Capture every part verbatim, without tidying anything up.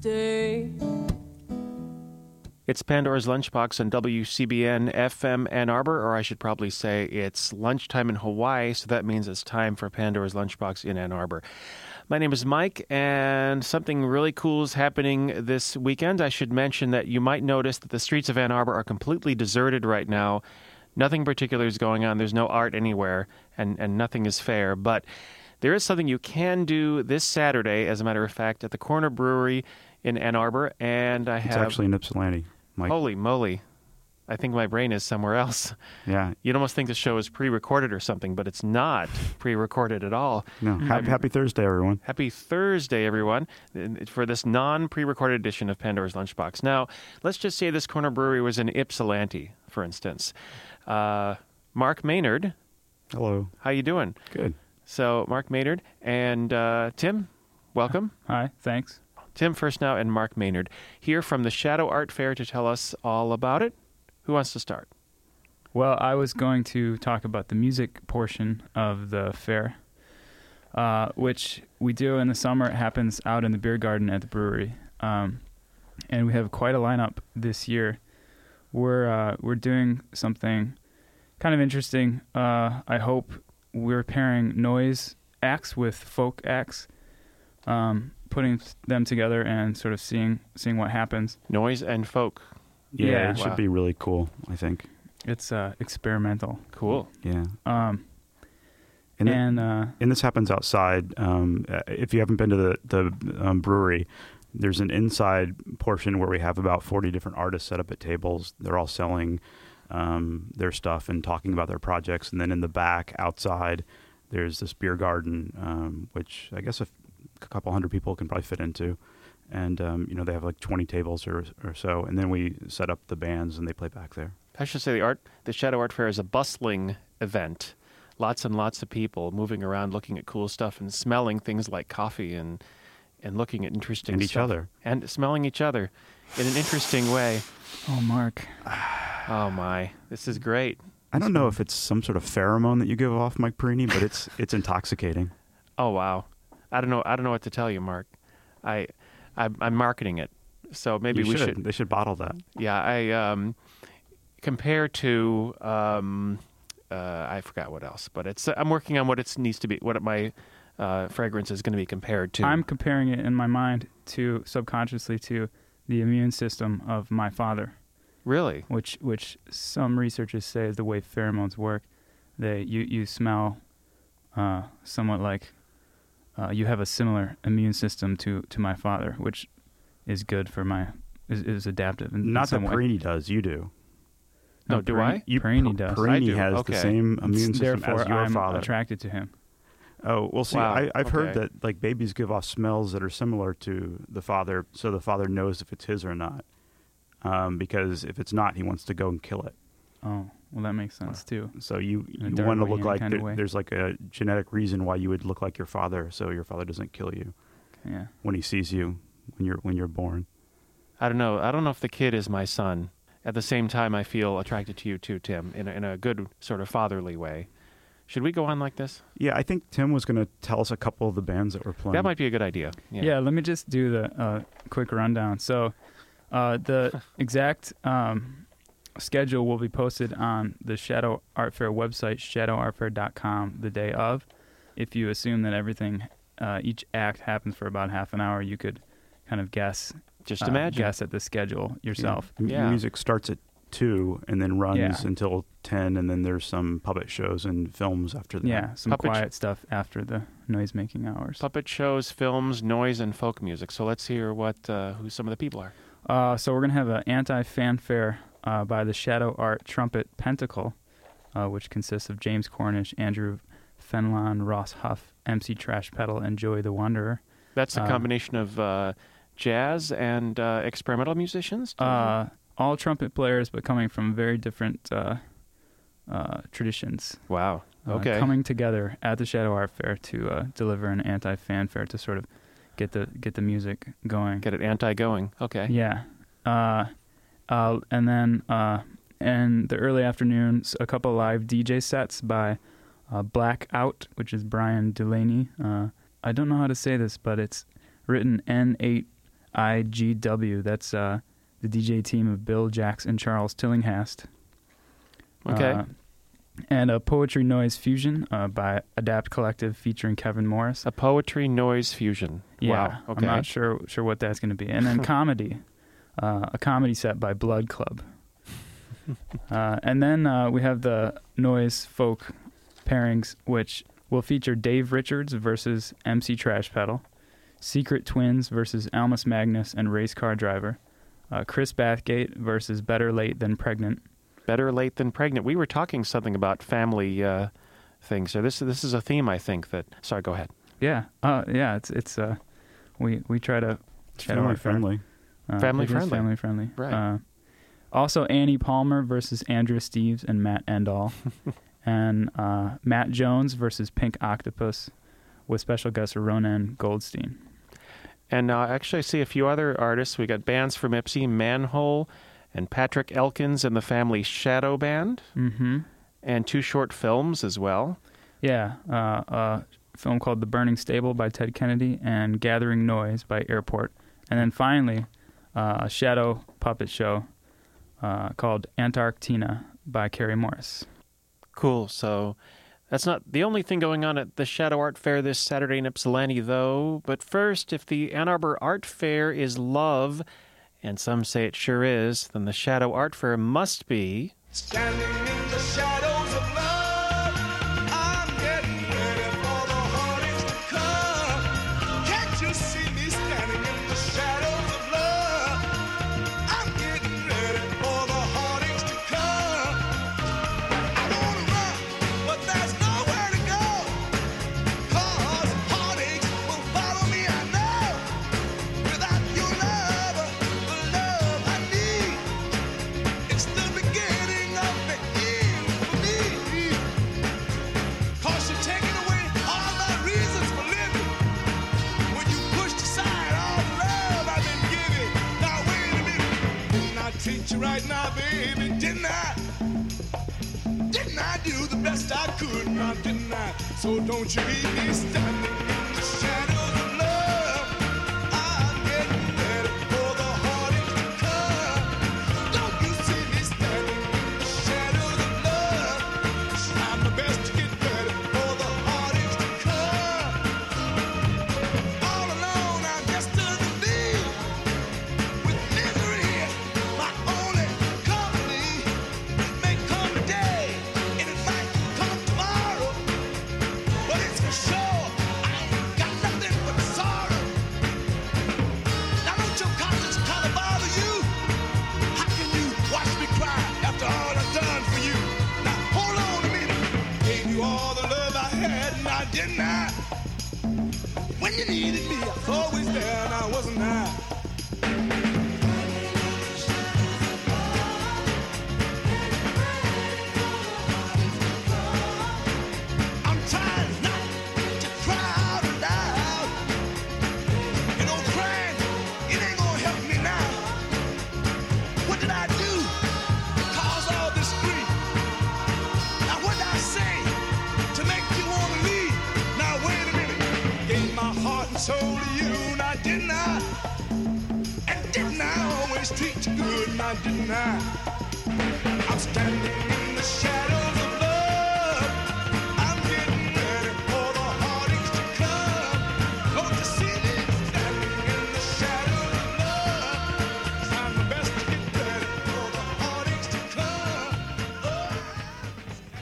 stay. It's Pandora's Lunchbox on W C B N F M Ann Arbor, or I should probably say it's lunchtime in Hawaii, so that means it's time for Pandora's Lunchbox in Ann Arbor. My name is Mike, and something really cool is happening this weekend. I should mention that you might notice that the streets of Ann Arbor are completely deserted right now. Nothing particular is going on. There's no art anywhere, and, and nothing is fair, but there is something you can do this Saturday, as a matter of fact, at the Corner Brewery in Ann Arbor, and I have... It's actually in Ypsilanti. Mike. Holy moly. I think my brain is somewhere else. Yeah. You'd almost think the show is pre-recorded or something, but it's not pre-recorded at all. No. Happy, happy Thursday, everyone. Happy Thursday, everyone, for this non-pre-recorded edition of Pandora's Lunchbox. Now, let's just say this Corner Brewery was in Ypsilanti, for instance. Uh, Mark Maynard. Hello. How you doing? Good. So, Mark Maynard and uh, Tim, welcome. Hi. Thanks. Tim Firstnow and Mark Maynard here from the Shadow Art Fair to tell us all about it. Who wants to start? Well, I was going to talk about the music portion of the fair, uh, which we do in the summer. It happens out in the beer garden at the brewery, um, and we have quite a lineup this year. We're uh, we're doing something kind of interesting. Uh, I hope we're pairing noise acts with folk acts. Um, putting them together and sort of seeing seeing what happens. Noise and folk. Yeah, yeah. It should wow. be really cool, I think. It's uh, experimental. Cool. Yeah. Um, and, and, the, uh, and this happens outside. Um, if you haven't been to the, the um, brewery, there's an inside portion where we have about forty different artists set up at tables. They're all selling um, their stuff and talking about their projects. And then in the back, outside, there's this beer garden, um, which I guess if a couple hundred people can probably fit into, and um, you know, they have like twenty tables or or so, and then we set up the bands and they play back there. I should say the art, the Shadow Art Fair is a bustling event. Lots and lots of people moving around, looking at cool stuff and smelling things like coffee and and looking at interesting and stuff. And each other. And smelling each other in an interesting way. Oh, Mark. Oh my, this is great. I don't know if it's some sort of pheromone that you give off, Mike Perini, but it's it's intoxicating. Oh wow. I don't know. I don't know what to tell you, Mark. I, I I'm marketing it, so maybe you we should. should. They should bottle that. Yeah. I um, compare to um, uh, I forgot what else, but it's. I'm working on what it needs to be. What my uh, fragrance is going to be compared to. I'm comparing it in my mind to subconsciously to the immune system of my father. Really? Which which some researchers say is the way pheromones work. They you you smell, uh, somewhat like. Uh, you have a similar immune system to, to my father, which is good for my, is, is adaptive. In, Not in that Perini does, you do. No, no do Perini, I? You, Perini does. Perini I do. has okay. the same immune it's, system as your I'm father. Therefore, I'm attracted to him. Oh, well, see, wow. I, I've okay. heard that like babies give off smells that are similar to the father, so the father knows if it's his or not. Um, because if it's not, he wants to go and kill it. Oh. Well, that makes sense, too. So you, you want to look like there, there's like a genetic reason why you would look like your father, so your father doesn't kill you yeah. when he sees you, when you're when you're born. I don't know. I don't know if the kid is my son. At the same time, I feel attracted to you, too, Tim, in a, in a good sort of fatherly way. Should we go on like this? Yeah, I think Tim was going to tell us a couple of the bands that were playing. That might be a good idea. Yeah, yeah let me just do the uh, quick rundown. So uh, the exact... Um, schedule will be posted on the Shadow Art Fair website, shadow art fair dot com, the day of. If you assume that everything, uh, each act happens for about half an hour, you could kind of guess. Just imagine. Uh, guess at the schedule yourself. Yeah. Yeah. The music starts at two and then runs yeah. until ten, and then there's some puppet shows and films after that. Yeah, some puppet quiet sh- stuff after the noise-making hours. Puppet shows, films, noise, and folk music. So let's hear what uh, who some of the people are. Uh, so we're going to have an anti-fanfare Uh, by the Shadow Art Trumpet Pentacle, uh, which consists of James Cornish, Andrew Fenlon, Ross Huff, M C Trash Pedal, and Joey the Wanderer. That's a combination um, of uh, jazz and uh, experimental musicians? Uh, all trumpet players, but coming from very different uh, uh, traditions. Wow. Okay. Uh, coming together at the Shadow Art Fair to uh, deliver an anti-fanfare to sort of get the get the music going. Get it anti-going. Okay. Yeah. Uh Uh, and then uh, in the early afternoons, a couple live D J sets by uh, Blackout, which is Brian Delaney. Uh, I don't know how to say this, but it's written N eight I G W. N eight I G W. That's uh, the D J team of Bill, Jax, and Charles Tillinghast. Okay. Uh, and a Poetry Noise Fusion uh, by Adapt Collective featuring Kevin Morris. A Poetry Noise Fusion. Yeah. Wow. Okay. I'm not sure sure what that's going to be. And then comedy, uh, a comedy set by Blood Club. Uh, and then uh, we have the noise folk pairings, which will feature Dave Richards versus M C Trash Pedal, Secret Twins versus Almus Magnus and Race Car Driver, uh, Chris Bathgate versus Better Late Than Pregnant. Better Late Than Pregnant. We were talking something about family uh, things. So this this is a theme, I think. That sorry, go ahead. Yeah, uh, yeah. It's it's uh, we we try to it's family friendly, uh, family friendly, family friendly, right. Uh, Also, Annie Palmer versus Andrea Steves and Matt Endall. And uh, Matt Jones versus Pink Octopus with special guest Ronan Goldstein. And uh, actually, I see a few other artists. We got bands from Ipsy, Manhole, and Patrick Elkins and the Family Shadow Band. Mm-hmm. And two short films as well. Yeah, uh, a film called The Burning Stable by Ted Kennedy and Gathering Noise by Airport. And then finally, uh, a shadow puppet show. Uh, called Antarctina by Carrie Morris. Cool. So that's not the only thing going on at the Shadow Art Fair this Saturday in Ypsilanti, though. But first, if the Ann Arbor Art Fair is love, and some say it sure is, then the Shadow Art Fair must be... Standing in the shadows of love. Right now, baby, didn't I? Didn't I do the best I could? Now, didn't I? So don't you leave me standing in the shadow.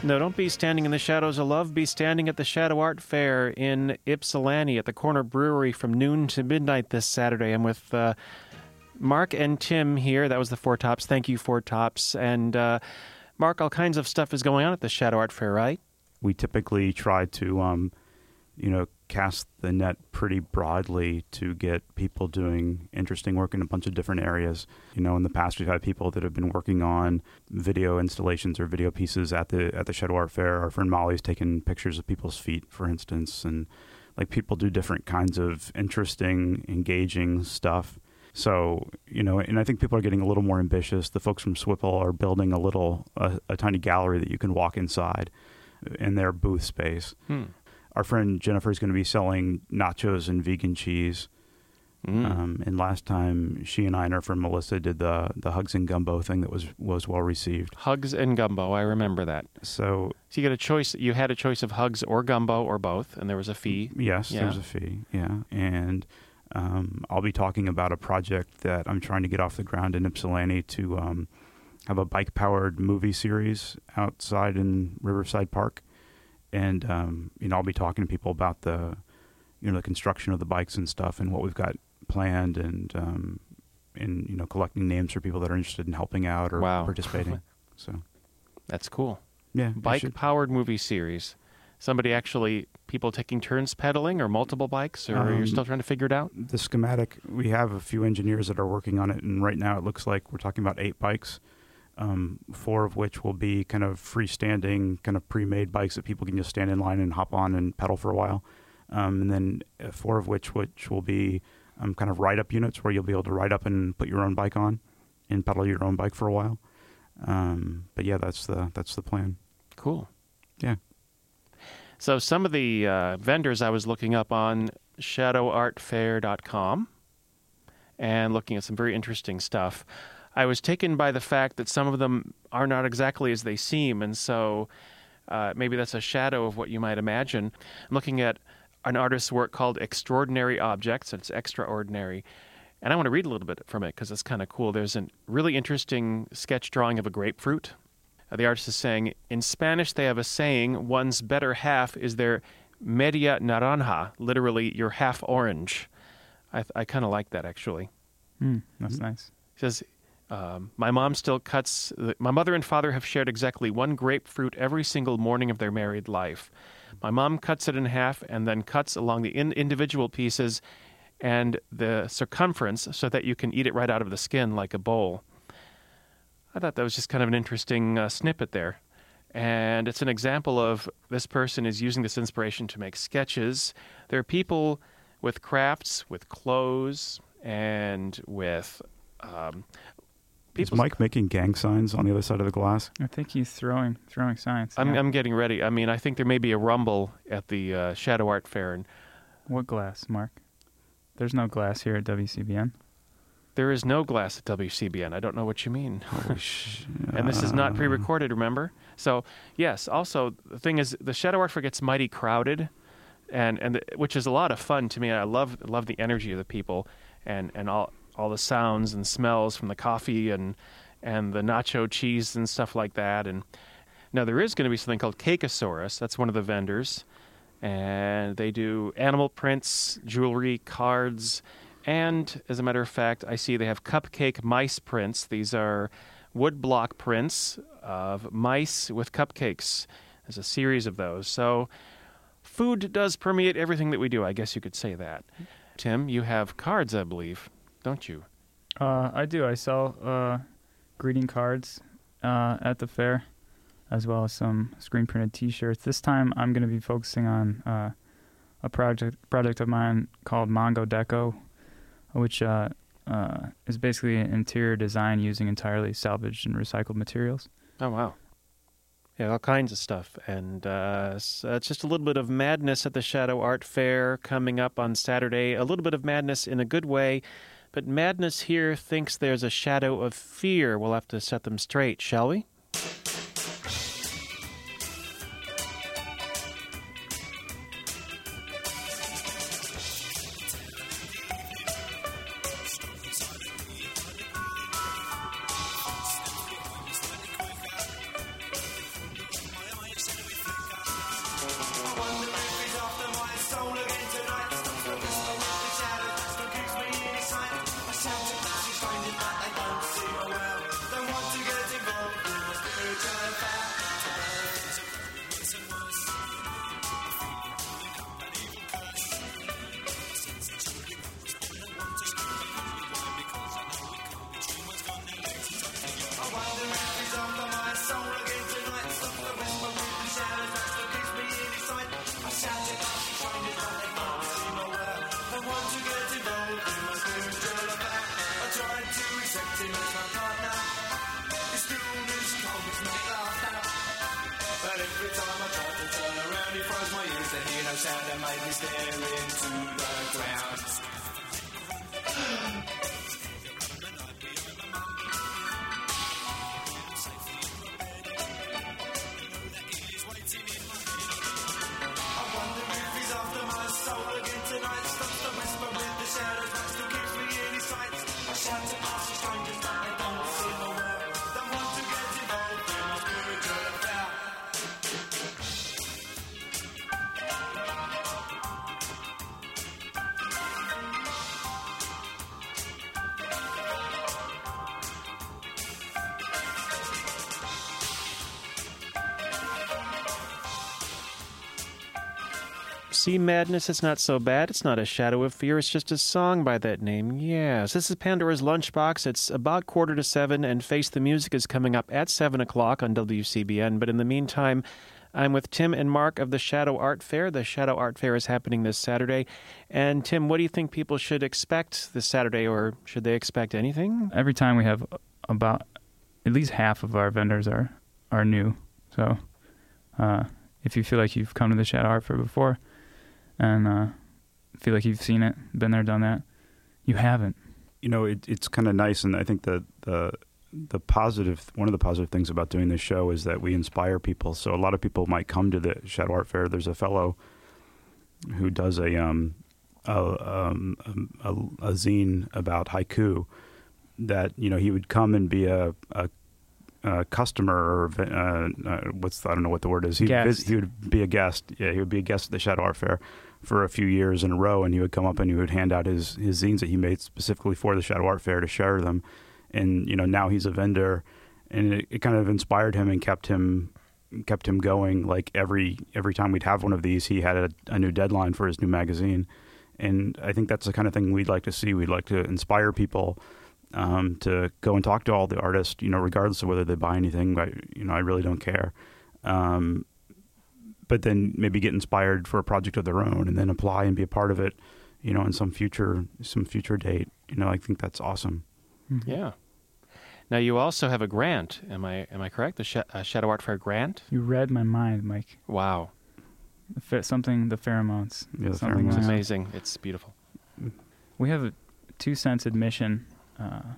No, don't be standing in the shadows of love. Be standing at the Shadow Art Fair in Ypsilanti at the Corner Brewery from noon to midnight this Saturday. I'm with uh, Mark and Tim here. That was the Four Tops. Thank you, Four Tops. And uh, Mark, all kinds of stuff is going on at the Shadow Art Fair, right? We typically try to, um, you know, cast the net pretty broadly to get people doing interesting work in a bunch of different areas. You know, in the past, we've had people that have been working on video installations or video pieces at the at the Shadow Art Fair. Our friend Molly's taken pictures of people's feet, for instance, and like people do different kinds of interesting, engaging stuff. So, you know, and I think people are getting a little more ambitious. The folks from Swipple are building a little, a, a tiny gallery that you can walk inside in their booth space. Hmm. Our friend Jennifer is going to be selling nachos and vegan cheese. Mm. Um, and last time she and I and her friend Melissa did the the Hugs and Gumbo thing that was, was well received. Hugs and Gumbo, I remember that. So, so you got a choice. You had a choice of hugs or gumbo or both, and there was a fee. Yes, yeah. There was a fee. Yeah, and um, I'll be talking about a project that I'm trying to get off the ground in Ypsilanti to um, have a bike powered movie series outside in Riverside Park, and um, you know I'll be talking to people about the you know the construction of the bikes and stuff and what we've got planned, and um and you know collecting names for people that are interested in helping out or wow. participating. So that's cool. Yeah, bike powered movie series. Somebody actually people taking turns pedaling or multiple bikes, or um, you're still trying to figure it out? The schematic, we have a few engineers that are working on it, and right now it looks like we're talking about eight bikes, um four of which will be kind of freestanding, kind of pre-made bikes that people can just stand in line and hop on and pedal for a while, um and then four of which which will be Um, kind of ride-up units where you'll be able to ride up and put your own bike on and pedal your own bike for a while. Um, but yeah, that's the that's the plan. Cool. Yeah. So some of the uh, vendors I was looking up on shadow art fair dot com and looking at some very interesting stuff. I was taken by the fact that some of them are not exactly as they seem, and so uh, maybe that's a shadow of what you might imagine. I'm looking at an artist's work called Extraordinary Objects. It's extraordinary. And I want to read a little bit from it because it's kind of cool. There's a really interesting sketch drawing of a grapefruit. The artist is saying, in Spanish, they have a saying, one's better half is their media naranja, literally your half orange. I, I kind of like that, actually. Mm, that's mm-hmm. nice. He says, um, my mom still cuts, the, my mother and father have shared exactly one grapefruit every single morning of their married life. My mom cuts it in half and then cuts along the in- individual pieces and the circumference so that you can eat it right out of the skin like a bowl. I thought that was just kind of an interesting uh, snippet there. And it's an example of this person is using this inspiration to make sketches. There are people with crafts, with clothes, and with... Um, Is Mike making gang signs on the other side of the glass? I think he's throwing throwing signs. I'm, yeah. I'm getting ready. I mean, I think there may be a rumble at the uh, Shadow Art Fair. And what glass, Mark? There's no glass here at W C B N. There is no glass at W C B N. I don't know what you mean. And this is not pre-recorded, remember? So, yes. Also, the thing is, the Shadow Art Fair gets mighty crowded, and and the, which is a lot of fun to me. I love love the energy of the people, and and all. all the sounds and smells from the coffee and and the nacho cheese and stuff like that. And now there is going to be something called Cakeosaurus. That's one of the vendors. And they do animal prints, jewelry, cards, and as a matter of fact, I see they have cupcake mice prints. These are woodblock prints of mice with cupcakes. There's a series of those. So food does permeate everything that we do. I guess you could say that. Tim, you have cards, I believe. Don't you? Uh, I do. I sell uh, greeting cards uh, at the fair, as well as some screen-printed T-shirts. This time, I'm going to be focusing on uh, a project project of mine called Mongo Deco, which uh, uh, is basically an interior design using entirely salvaged and recycled materials. Oh, wow. Yeah, all kinds of stuff. And uh, so it's just a little bit of madness at the Shadow Art Fair coming up on Saturday. A little bit of madness in a good way. But madness here thinks there's a shadow of fear. We'll have to set them straight, shall we? Shadow might be staring to the ground. See, Madness, it's not so bad. It's not a Shadow of Fear. It's just a song by that name. Yes, this is Pandora's Lunchbox. It's about quarter to seven, and Face the Music is coming up at seven o'clock on W C B N. But in the meantime, I'm with Tim and Mark of the Shadow Art Fair. The Shadow Art Fair is happening this Saturday. And Tim, what do you think people should expect this Saturday, or should they expect anything? Every time we have about at least half of our vendors are, are new. So uh, if you feel like you've come to the Shadow Art Fair before, and uh, feel like you've seen it, been there, done that, you haven't. You know, it, it's kind of nice, and I think the, the the positive, one of the positive things about doing this show is that we inspire people. So a lot of people might come to the Shadow Art Fair. There's a fellow who does a um a um a, a zine about haiku that, you know, he would come and be a, a Uh, customer, or uh, uh, what's I don't know what the word is. He he would be a guest. Yeah, he would be a guest at the Shadow Art Fair for a few years in a row, and he would come up and he would hand out his his zines that he made specifically for the Shadow Art Fair to share them. And you know, now he's a vendor, and it, it kind of inspired him and kept him kept him going. Like every every time we'd have one of these, he had a, a new deadline for his new magazine, and I think that's the kind of thing we'd like to see. We'd like to inspire people um to go and talk to all the artists, you know, regardless of whether they buy anything, but you know, I really don't care, um but then maybe get inspired for a project of their own and then apply and be a part of it, you know, in some future some future date. You know, I think that's awesome. Mm-hmm. Yeah. Now you also have a grant, am I am I correct? The Sh- uh, Shadow Art Fair grant. You read my mind, Mike. Wow. The fa- something the pheromones. Yeah, the something pheromones. It's amazing. It's beautiful. We have a two cents admission. Uh,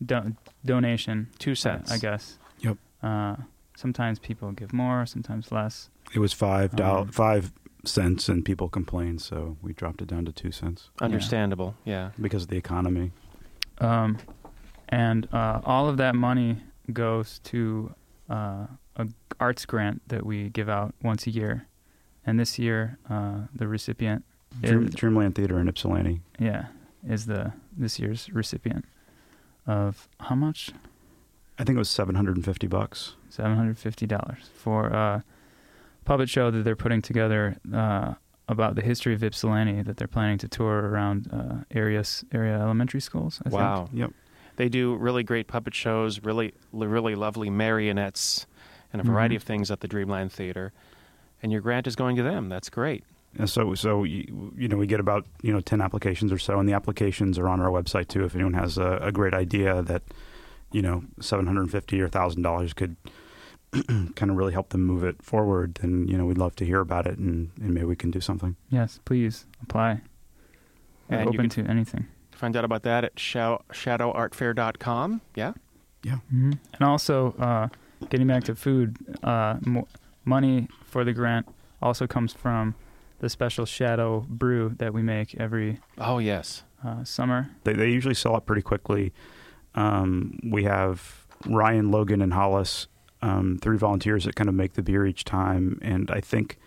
don- donation. Two cents. I, I guess. Yep. Uh, sometimes people give more, sometimes less. It was five doll- um, five cents and people complained, so we dropped it down to two cents. Understandable, yeah. yeah. Because of the economy. Um, and uh, all of that money goes to uh, an arts grant that we give out once a year. And this year, uh, the recipient Dream- is... Dreamland Theater in Ypsilanti. Yeah, is the this year's recipient. Of how much? I think it was seven hundred fifty bucks. seven hundred fifty dollars for a puppet show that they're putting together uh, about the history of Ypsilanti that they're planning to tour around uh, areas, area elementary schools, I wow. think. Wow. Yep. They do really great puppet shows, really really lovely marionettes, and a variety mm-hmm. of things at the Dreamland Theater. And your grant is going to them. That's great. And so, so you, you know, we get about, you know, ten applications or so, and the applications are on our website, too. If anyone has a, a great idea that, you know, seven hundred fifty dollars or one thousand dollars could kind of really help them move it forward, then, you know, we'd love to hear about it, and, and maybe we can do something. Yes, please apply. We're and open to anything. Find out about that at shadow art fair dot com, yeah? Yeah. Mm-hmm. And also, uh, getting back to food, uh, mo- money for the grant also comes from the special shadow brew that we make every oh yes uh, summer. They they usually sell out pretty quickly. Um, we have Ryan, Logan, and Hollis, um, three volunteers that kind of make the beer each time, and I think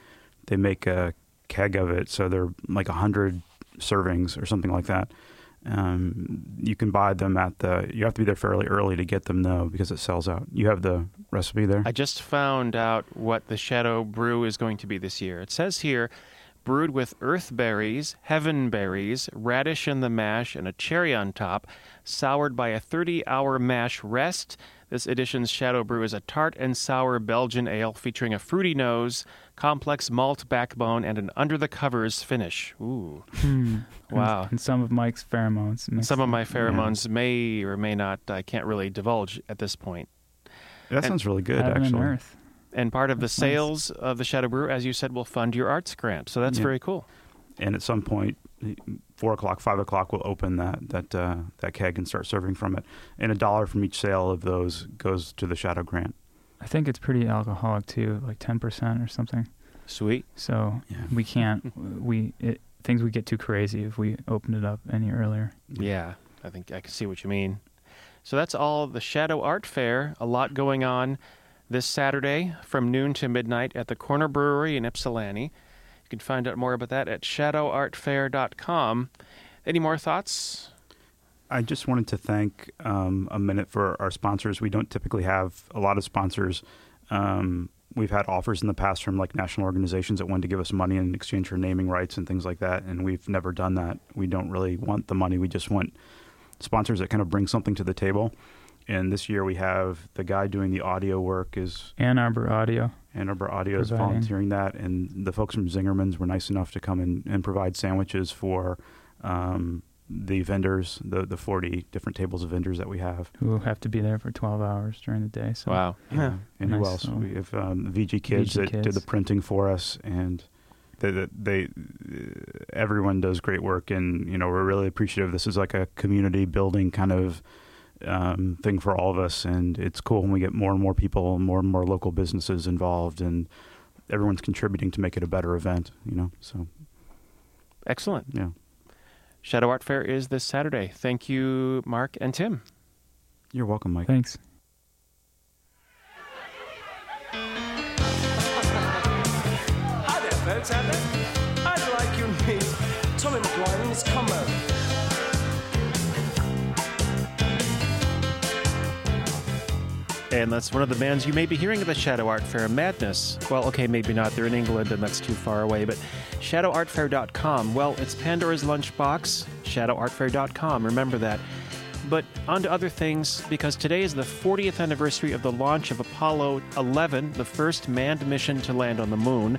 they make a keg of it, so they're like a hundred servings or something like that. Um, you can buy them at the. You have to be there fairly early to get them though, because it sells out. You have the recipe there. I just found out what the shadow brew is going to be this year. It says here, brewed with earth berries, heaven berries, radish in the mash, and a cherry on top, soured by a thirty-hour mash rest. This edition's Shadow Brew is a tart and sour Belgian ale featuring a fruity nose, complex malt backbone, and an under-the-covers finish. Ooh. Hmm. Wow. And, and some of Mike's pheromones. Some of my pheromones yeah. may or may not, I can't really divulge at this point. That and, sounds really good, actually. Earth. And part of that's the sales nice. Of the Shadow Brew, as you said, will fund your arts grant. So that's yeah. very cool. And at some point, four o'clock, five o'clock, we'll open that that uh, that keg and start serving from it. And a dollar from each sale of those goes to the Shadow Grant. I think it's pretty alcoholic too, like ten percent or something. Sweet. So yeah. we can't, we it, things would get too crazy if we opened it up any earlier. Yeah, I think I can see what you mean. So that's all the Shadow Art Fair. A lot going on this Saturday from noon to midnight at the Corner Brewery in Ypsilanti. You can find out more about that at shadow art fair dot com. Any more thoughts? I just wanted to thank um, a minute for our sponsors. We don't typically have a lot of sponsors. Um, we've had offers in the past from like national organizations that wanted to give us money in exchange for naming rights and things like that, and we've never done that. We don't really want the money. We just want sponsors that kind of bring something to the table. And this year we have the guy doing the audio work is... Ann Arbor Audio. Ann Arbor Audio is volunteering that. And the folks from Zingerman's were nice enough to come in and provide sandwiches for um, the vendors, the the forty different tables of vendors that we have. Who will have to be there for twelve hours during the day. So wow. Yeah. yeah. And nice. Who else? So we have um, V G Kids V G that Kids. Did the printing for us. And they, they, they everyone does great work. And, you know, we're really appreciative. This is like a community building kind of... Um, thing for all of us, and it's cool when we get more and more people, more and more local businesses involved, and everyone's contributing to make it a better event, you know, so. Excellent. Yeah. Shadow Art Fair is this Saturday. Thank you, Mark and Tim. You're welcome, Mike. Thanks. Hi there, folks out there. I'd like you to meet Tommy McGuire and his combo. And that's one of the bands you may be hearing at the Shadow Art Fair, Madness. Well, okay, maybe not. They're in England, and that's too far away. But shadow art fair dot com. Well, it's Pandora's Lunchbox, shadow art fair dot com. Remember that. But on to other things, because today is the fortieth anniversary of the launch of Apollo eleven, the first manned mission to land on the moon.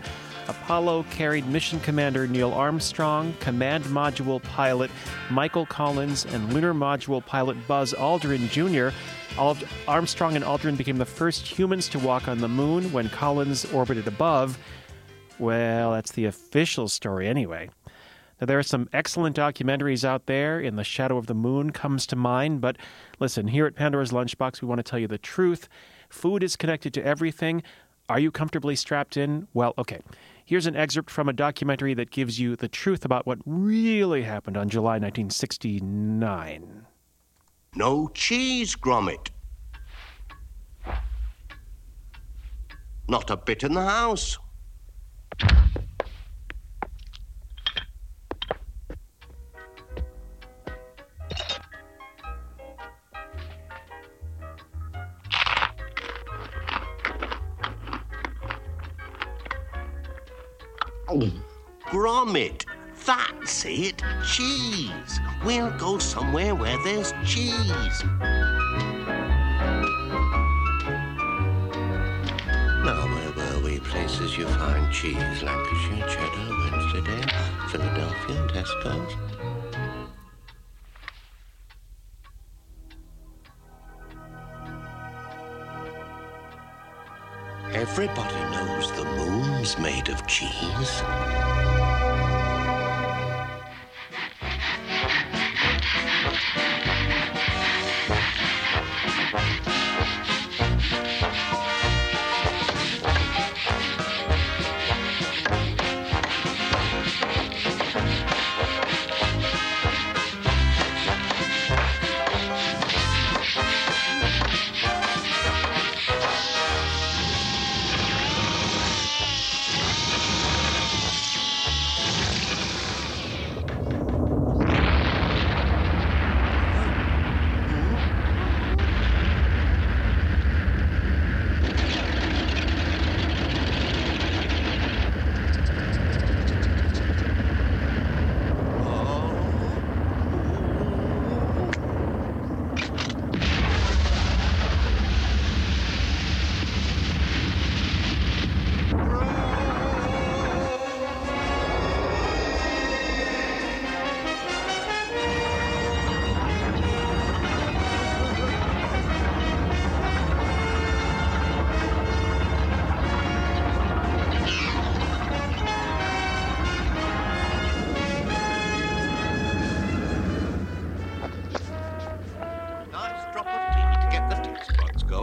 Apollo carried Mission Commander Neil Armstrong, Command Module Pilot Michael Collins, and Lunar Module Pilot Buzz Aldrin Junior Armstrong and Aldrin became the first humans to walk on the moon when Collins orbited above. Well, that's the official story anyway. Now, there are some excellent documentaries out there. In the Shadow of the Moon comes to mind, but listen, here at Pandora's Lunchbox, we want to tell you the truth. Food is connected to everything. Are you comfortably strapped in? Well, okay. Here's an excerpt from a documentary that gives you the truth about what really happened on July nineteen sixty-nine. No cheese, Gromit. Not a bit in the house. Gromit, that's it, cheese. We'll go somewhere where there's cheese. Now, where were we? Places you find cheese: Lancashire, Cheddar, Wednesday, Philadelphia, and Tesco's. Everybody knows the moon's made of cheese.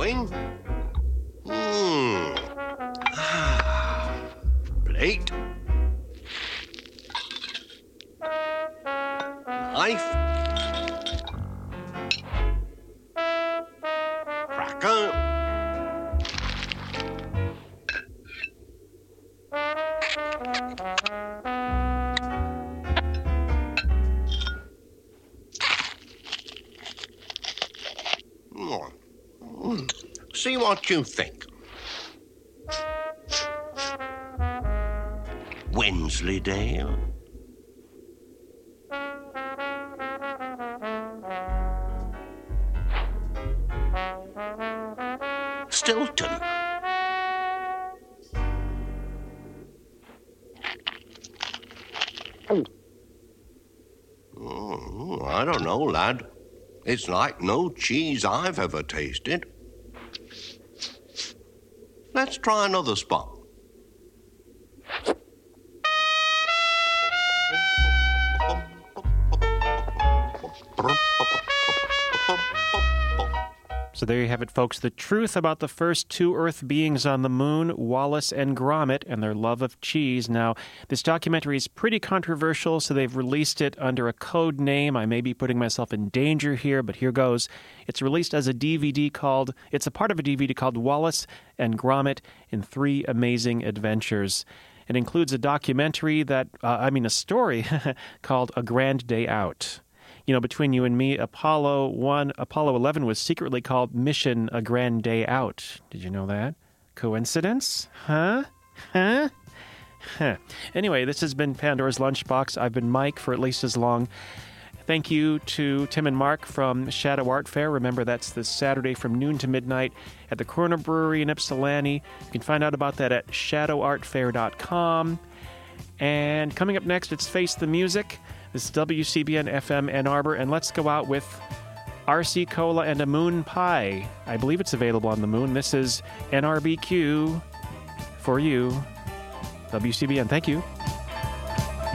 going. Mmm. Ah. Plate. Knife. Cracker. See what you think. Wensleydale. Stilton. Oh, I don't know, lad. It's like no cheese I've ever tasted. Let's try another spot. So there you have it, folks. The truth about the first two Earth beings on the moon, Wallace and Gromit, and their love of cheese. Now, this documentary is pretty controversial, so they've released it under a code name. I may be putting myself in danger here, but here goes. It's released as a D V D called, it's a part of a D V D called Wallace and Gromit in Three Amazing Adventures. It includes a documentary that, uh, I mean a story called A Grand Day Out. You know, between you and me, Apollo one, Apollo eleven was secretly called Mission A Grand Day Out. Did you know that? Coincidence? Huh? Huh? Huh. Anyway, this has been Pandora's Lunchbox. I've been Mike for at least as long. Thank you to Tim and Mark from Shadow Art Fair. Remember, that's this Saturday from noon to midnight at the Corner Brewery in Ypsilanti. You can find out about that at shadow art fair dot com. And coming up next, it's Face the Music. This is W C B N F M Ann Arbor, and let's go out with R C Cola and a Moon Pie. I believe it's available on the moon. This is N R B Q for you. W C B N, thank you. And I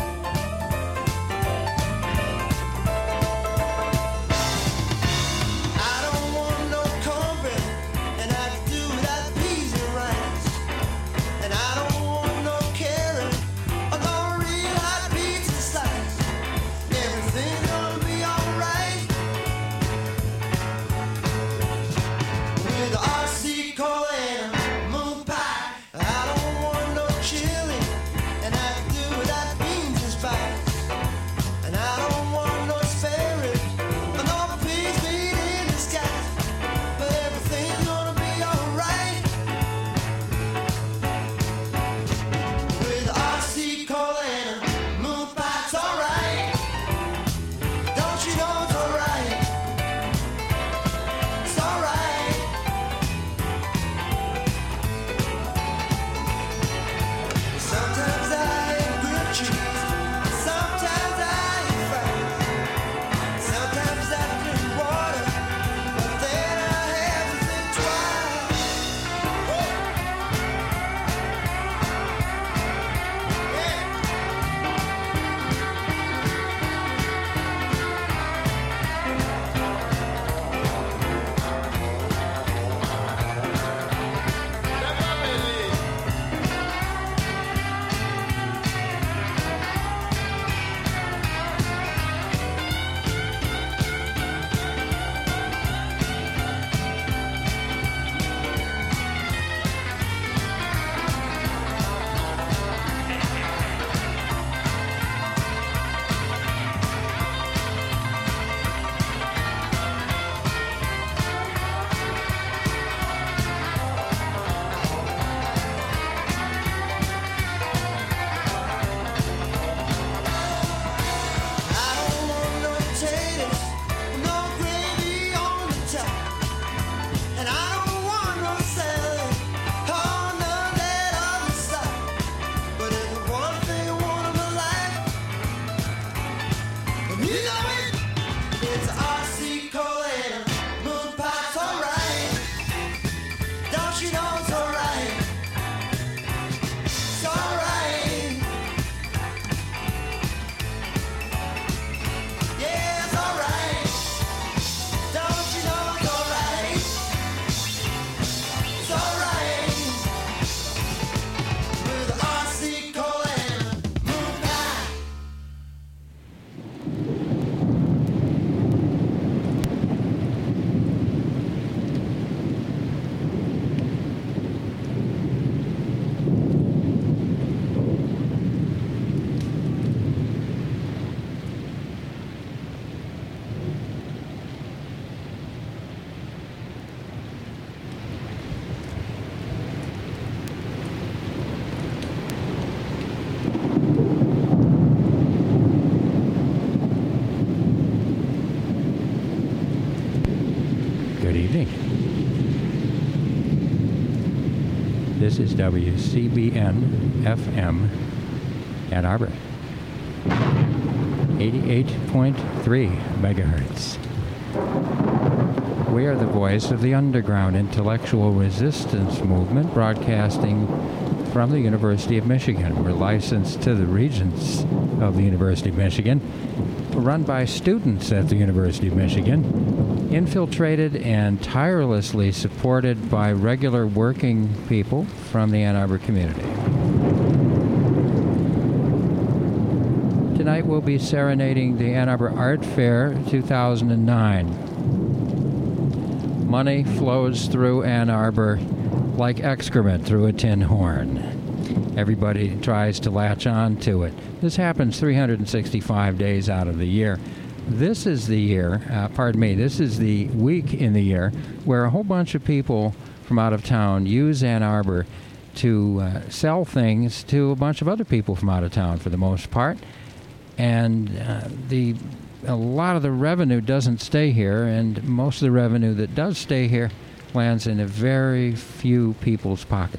Good evening. This is W C B N F M, Ann Arbor, eighty-eight point three megahertz. We are the voice of the underground intellectual resistance movement, broadcasting from the University of Michigan. We're licensed to the Regents of the University of Michigan, run by students at the University of Michigan, infiltrated and tirelessly supported by regular working people from the Ann Arbor community. Tonight we'll be serenading the Ann Arbor Art Fair two thousand nine. Money flows through Ann Arbor like excrement through a tin horn. Everybody tries to latch on to it. This happens three hundred sixty-five days out of the year. This is the year, uh, pardon me, this is the week in the year where a whole bunch of people from out of town use Ann Arbor to uh, sell things to a bunch of other people from out of town for the most part. And uh, the a lot of the revenue doesn't stay here, and most of the revenue that does stay here lands in a very few people's pockets.